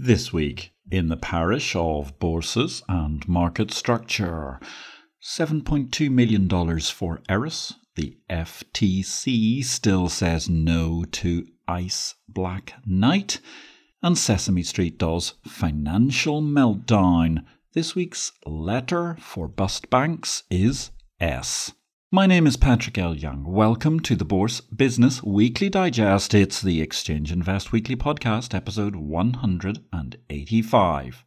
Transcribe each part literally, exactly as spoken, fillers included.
This week, in the parish of Bourses and Market Structure, seven point two million dollars for Eris. The F T C still says no to ICE Black Knight. And Sesame Street does financial meltdown. This week's letter for bust banks is S. My name is Patrick L. Young. Welcome to the Bourse Business Weekly Digest. It's the Exchange Invest Weekly Podcast, episode one hundred eighty-five.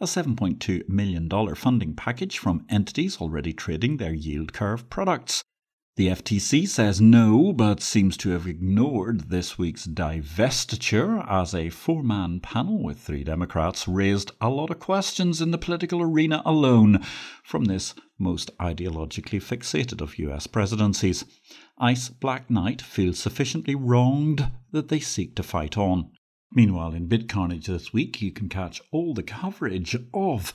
a seven point two million dollars funding package from entities already trading their yield curve products. The F T C says no, but seems to have ignored this week's divestiture, as a four-man panel with three Democrats raised a lot of questions in the political arena alone from this most ideologically fixated of U S presidencies. ICE Black Knight feels sufficiently wronged that they seek to fight on. Meanwhile, in BitCarnage this week, you can catch all the coverage of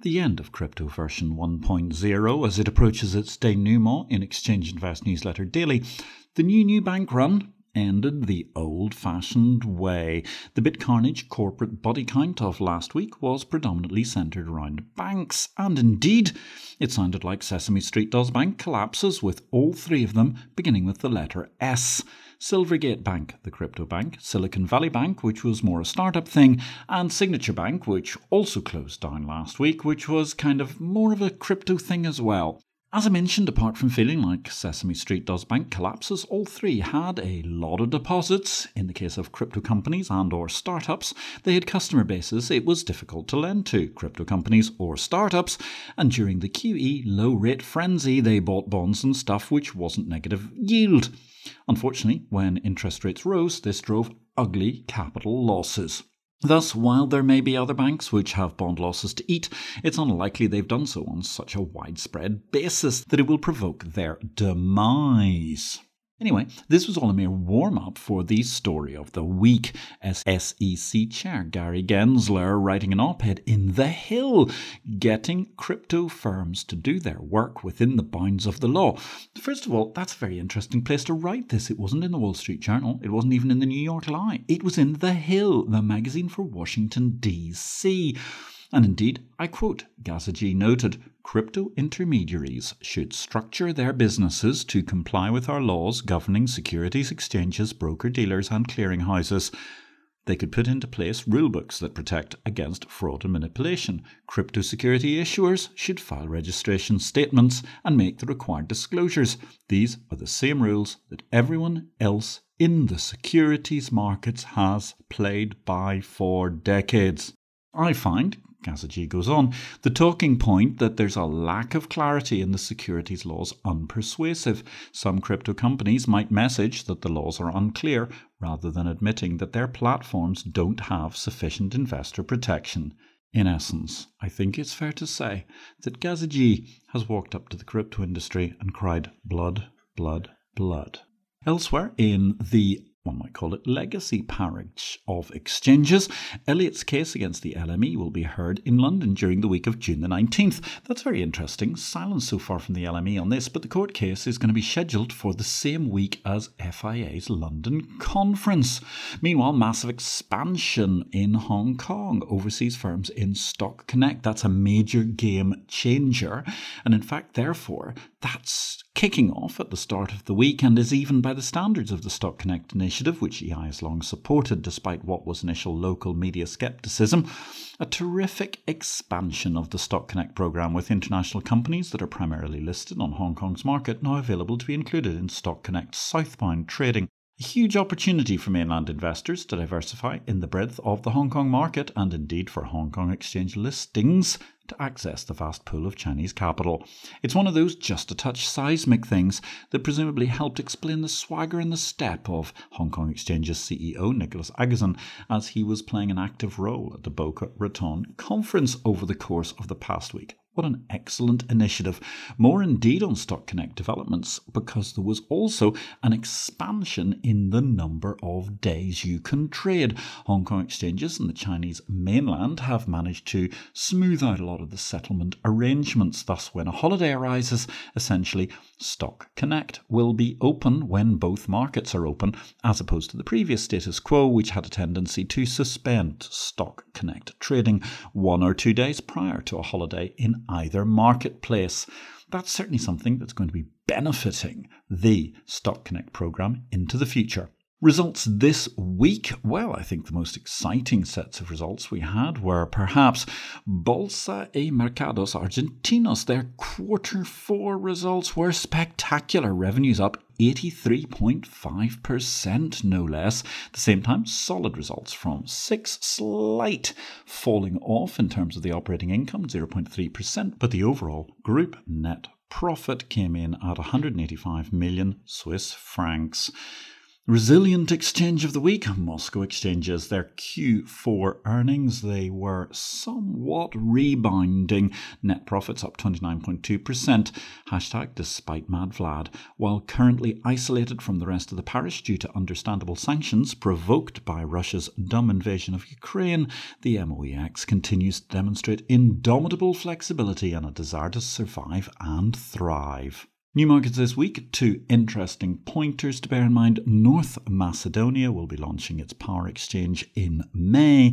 the end of crypto version one point oh as it approaches its denouement in Exchange Invest Newsletter Daily. The new new bank run ended the old-fashioned way. The BitCarnage corporate body count of last week was predominantly centred around banks, and indeed, it sounded like Sesame Street does bank collapses, with all three of them beginning with the letter S. Silvergate Bank, the crypto bank, Silicon Valley Bank, which was more a startup thing, and Signature Bank, which also closed down last week, which was kind of more of a crypto thing as well. As I mentioned, apart from feeling like Sesame Street does bank collapses, all three had a lot of deposits. In the case of crypto companies and or startups, they had customer bases it was difficult to lend to, crypto companies or startups, and during the Q E low-rate frenzy, they bought bonds and stuff which wasn't negative yield. Unfortunately, when interest rates rose, this drove ugly capital losses. Thus, while there may be other banks which have bond losses to eat, it's unlikely they've done so on such a widespread basis that it will provoke their demise. Anyway, this was all a mere warm-up for the story of the week, as S E C Chair Gary Gensler writing an op-ed in The Hill, getting crypto firms to do their work within the bounds of the law. First of all, that's a very interesting place to write this. It wasn't in the Wall Street Journal. It wasn't even in the New York Line. It was in The Hill, the magazine for Washington, D C And indeed, I quote, Gazagee noted, crypto intermediaries should structure their businesses to comply with our laws governing securities exchanges, broker-dealers and clearinghouses. They could put into place rulebooks that protect against fraud and manipulation. Crypto security issuers should file registration statements and make the required disclosures. These are the same rules that everyone else in the securities markets has played by for decades. I find, Gazagee goes on, the talking point that there's a lack of clarity in the securities laws unpersuasive. Some crypto companies might message that the laws are unclear rather than admitting that their platforms don't have sufficient investor protection. In essence, I think it's fair to say that Gazagee has walked up to the crypto industry and cried blood, blood, blood. Elsewhere in the one might call it legacy parish of exchanges, Elliot's case against the L M E will be heard in London during the week of June the nineteenth. That's very interesting. Silence so far from the L M E on this, but the court case is going to be scheduled for the same week as F I A's London conference. Meanwhile, massive expansion in Hong Kong. Overseas firms in Stock Connect. That's a major game changer. And in fact, therefore, that's kicking off at the start of the week and is even by the standards of the Stock Connect initiative, which E I has long supported despite what was initial local media scepticism, a terrific expansion of the Stock Connect programme with international companies that are primarily listed on Hong Kong's market now available to be included in Stock Connect's southbound trading. A huge opportunity for mainland investors to diversify in the breadth of the Hong Kong market, and indeed for Hong Kong exchange listings to access the vast pool of Chinese capital. It's one of those just a touch seismic things that presumably helped explain the swagger and the step of Hong Kong Exchange's C E O Nicholas Agasson as he was playing an active role at the Boca Raton conference over the course of the past week. What an excellent initiative. More indeed on Stock Connect developments, because there was also an expansion in the number of days you can trade. Hong Kong exchanges and the Chinese mainland have managed to smooth out a lot of the settlement arrangements. Thus, when a holiday arises, essentially Stock Connect will be open when both markets are open, as opposed to the previous status quo, which had a tendency to suspend Stock Connect trading one or two days prior to a holiday in either marketplace. That's certainly something that's going to be benefiting the Stock Connect programme into the future. Results this week. Well, I think the most exciting sets of results we had were perhaps Bolsa y Mercados Argentinos. Their quarter four results were spectacular. Revenues up eighty-three point five percent, no less. At the same time, solid results from SIX, slight falling off in terms of the operating income, zero point three percent, but the overall group net profit came in at one hundred eighty-five million Swiss francs. Resilient exchange of the week, Moscow Exchanges. Their Q four earnings, they were somewhat rebounding. Net profits up twenty-nine point two percent, hashtag despite Mad Vlad. While currently isolated from the rest of the parish due to understandable sanctions provoked by Russia's dumb invasion of Ukraine, the M O E X continues to demonstrate indomitable flexibility and a desire to survive and thrive. New markets this week, two interesting pointers to bear in mind. North Macedonia will be launching its power exchange in May.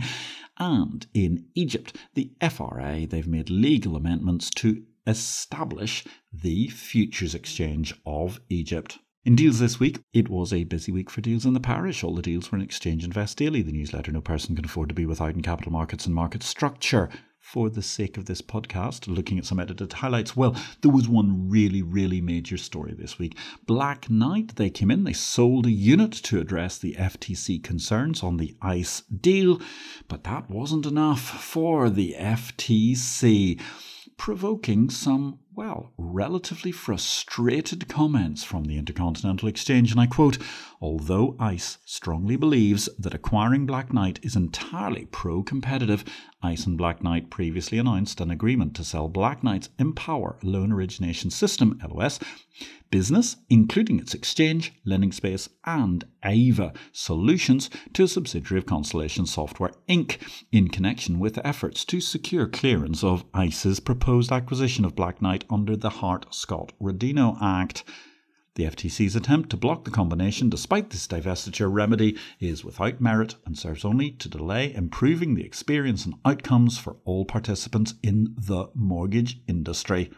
And in Egypt, the F R A, they've made legal amendments to establish the Futures Exchange of Egypt. In deals this week, it was a busy week for deals in the parish. All the deals were in Exchange Invest Daily, the newsletter no person can afford to be without in capital markets and market structure. For the sake of this podcast, looking at some edited highlights, well, there was one really, really major story this week. Black Knight, they came in, they sold a unit to address the F T C concerns on the ICE deal, but that wasn't enough for the F T C, provoking some, well, relatively frustrated comments from the Intercontinental Exchange, and I quote, "Although ICE strongly believes that acquiring Black Knight is entirely pro-competitive, ICE and Black Knight previously announced an agreement to sell Black Knight's Empower Loan Origination System, L O S, business, including its exchange, lending space, and A I V A solutions to a subsidiary of Constellation Software Incorporated in connection with efforts to secure clearance of ICE's proposed acquisition of Black Knight under the Hart-Scott-Rodino Act. The F T C's attempt to block the combination despite this divestiture remedy is without merit and serves only to delay improving the experience and outcomes for all participants in the mortgage industry."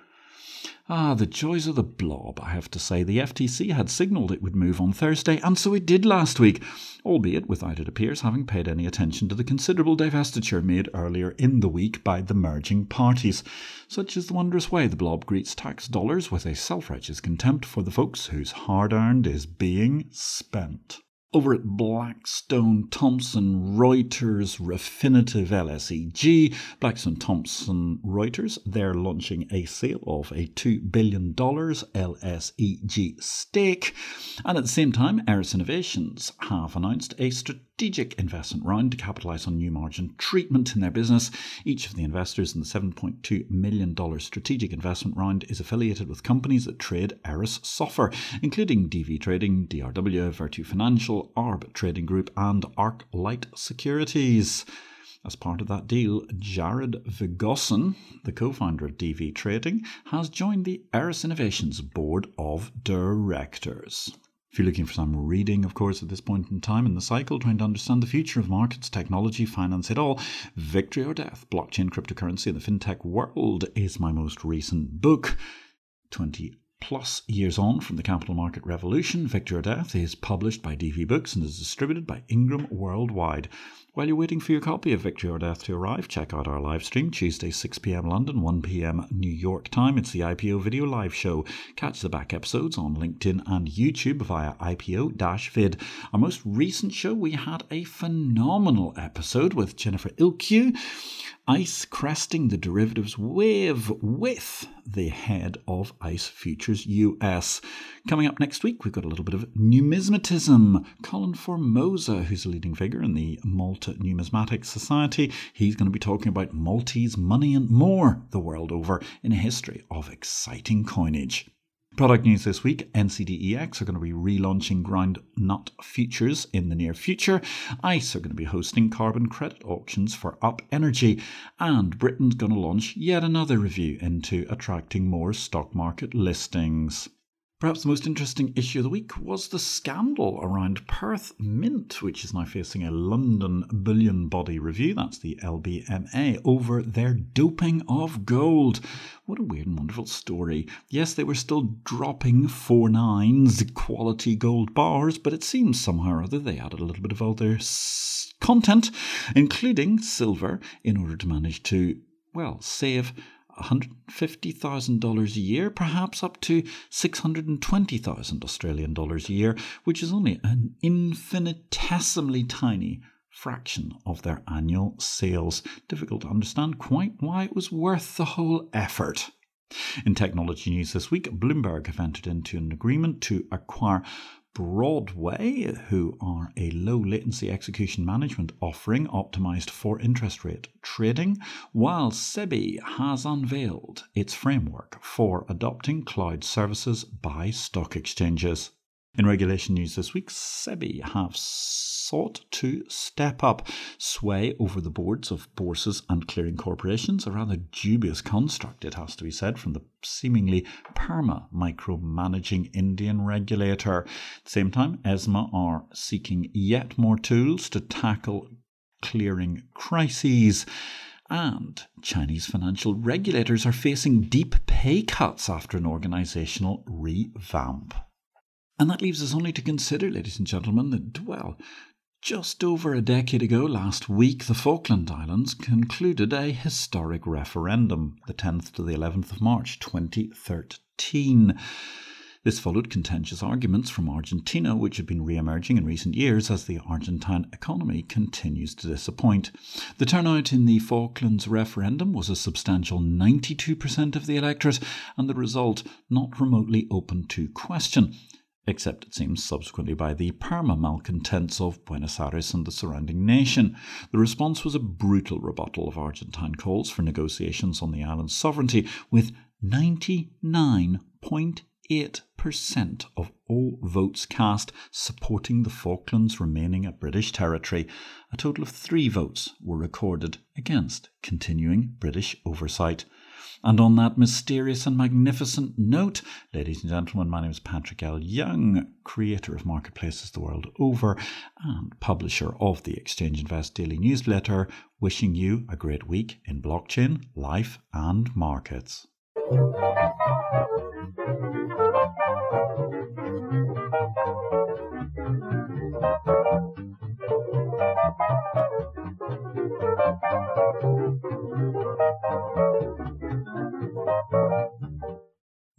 Ah, the joys of the blob, I have to say. The F T C had signalled it would move on Thursday, and so it did last week, albeit without, it appears, having paid any attention to the considerable divestiture made earlier in the week by the merging parties. Such is the wondrous way the blob greets tax dollars, with a self-righteous contempt for the folks whose hard-earned is being spent. Over at Blackstone Thomson Reuters Refinitiv L S E G, Blackstone Thomson Reuters, they're launching a sale of a two billion dollars L S E G stake. And at the same time, Eris Innovations have announced a strategic investment round to capitalise on new margin treatment in their business. Each of the investors in the seven point two million dollars strategic investment round is affiliated with companies that trade Eris software, including D V Trading, D R W, Virtu Financial, Arb Trading Group and ArcLight Securities. As part of that deal, Jared Vigosson, the co-founder of D V Trading, has joined the Eris Innovations Board of Directors. If you're looking for some reading, of course, at this point in time in the cycle, trying to understand the future of markets, technology, finance, it all, Victory or Death, Blockchain, Cryptocurrency in the FinTech World is my most recent book. twenty plus years on from the capital market revolution, Victory or Death is published by D V Books and is distributed by Ingram worldwide. While you're waiting for your copy of Victory or Death to arrive, check out our live stream Tuesday, six p.m. London, one p.m. New York time. It's the I P O Video Live Show. Catch the back episodes on LinkedIn and YouTube via I P O vid. Our most recent show, we had a phenomenal episode with Jennifer Ilkew, ICE cresting the derivatives wave with the head of ICE Futures U S. Coming up next week, we've got a little bit of numismatism. Colin Formosa, who's a leading figure in the Malta Numismatic Society, he's going to be talking about Maltese money and more the world over in a history of exciting coinage. Product news this week, N C D E X are going to be relaunching groundnut futures in the near future. ICE are going to be hosting carbon credit auctions for Up Energy. And Britain's going to launch yet another review into attracting more stock market listings. Perhaps the most interesting issue of the week was the scandal around Perth Mint, which is now facing a London bullion body review, that's the L B M A, over their doping of gold. What a weird and wonderful story. Yes, they were still dropping four nines quality gold bars, but it seems somehow or other they added a little bit of other content, including silver, in order to manage to, well, save one hundred fifty thousand dollars a year, perhaps up to six hundred twenty thousand Australian dollars a year, which is only an infinitesimally tiny fraction of their annual sales. Difficult to understand quite why it was worth the whole effort. In technology news this week, Bloomberg have entered into an agreement to acquire Broadway, who are a low-latency execution management offering optimized for interest rate trading, while SEBI has unveiled its framework for adopting cloud services by stock exchanges. In regulation news this week, SEBI have sought to step up sway over the boards of bourses and clearing corporations, a rather dubious construct, it has to be said, from the seemingly perma-micromanaging Indian regulator. At the same time, ESMA are seeking yet more tools to tackle clearing crises. And Chinese financial regulators are facing deep pay cuts after an organisational revamp. And that leaves us only to consider, ladies and gentlemen, that, well, just over a decade ago last week, the Falkland Islands concluded a historic referendum, the tenth to the eleventh of March twenty thirteen. This followed contentious arguments from Argentina, which have been re-emerging in recent years as the Argentine economy continues to disappoint. The turnout in the Falklands referendum was a substantial ninety-two percent of the electorate, and the result not remotely open to question, except it seems subsequently by the perma-malcontents of Buenos Aires and the surrounding nation. The response was a brutal rebuttal of Argentine calls for negotiations on the island's sovereignty, with ninety-nine point eight percent of all votes cast supporting the Falklands remaining a British territory. A total of three votes were recorded against continuing British oversight. And on that mysterious and magnificent note, ladies and gentlemen, my name is Patrick L. Young, creator of Marketplaces the World Over and publisher of the Exchange Invest Daily Newsletter, wishing you a great week in blockchain, life and markets.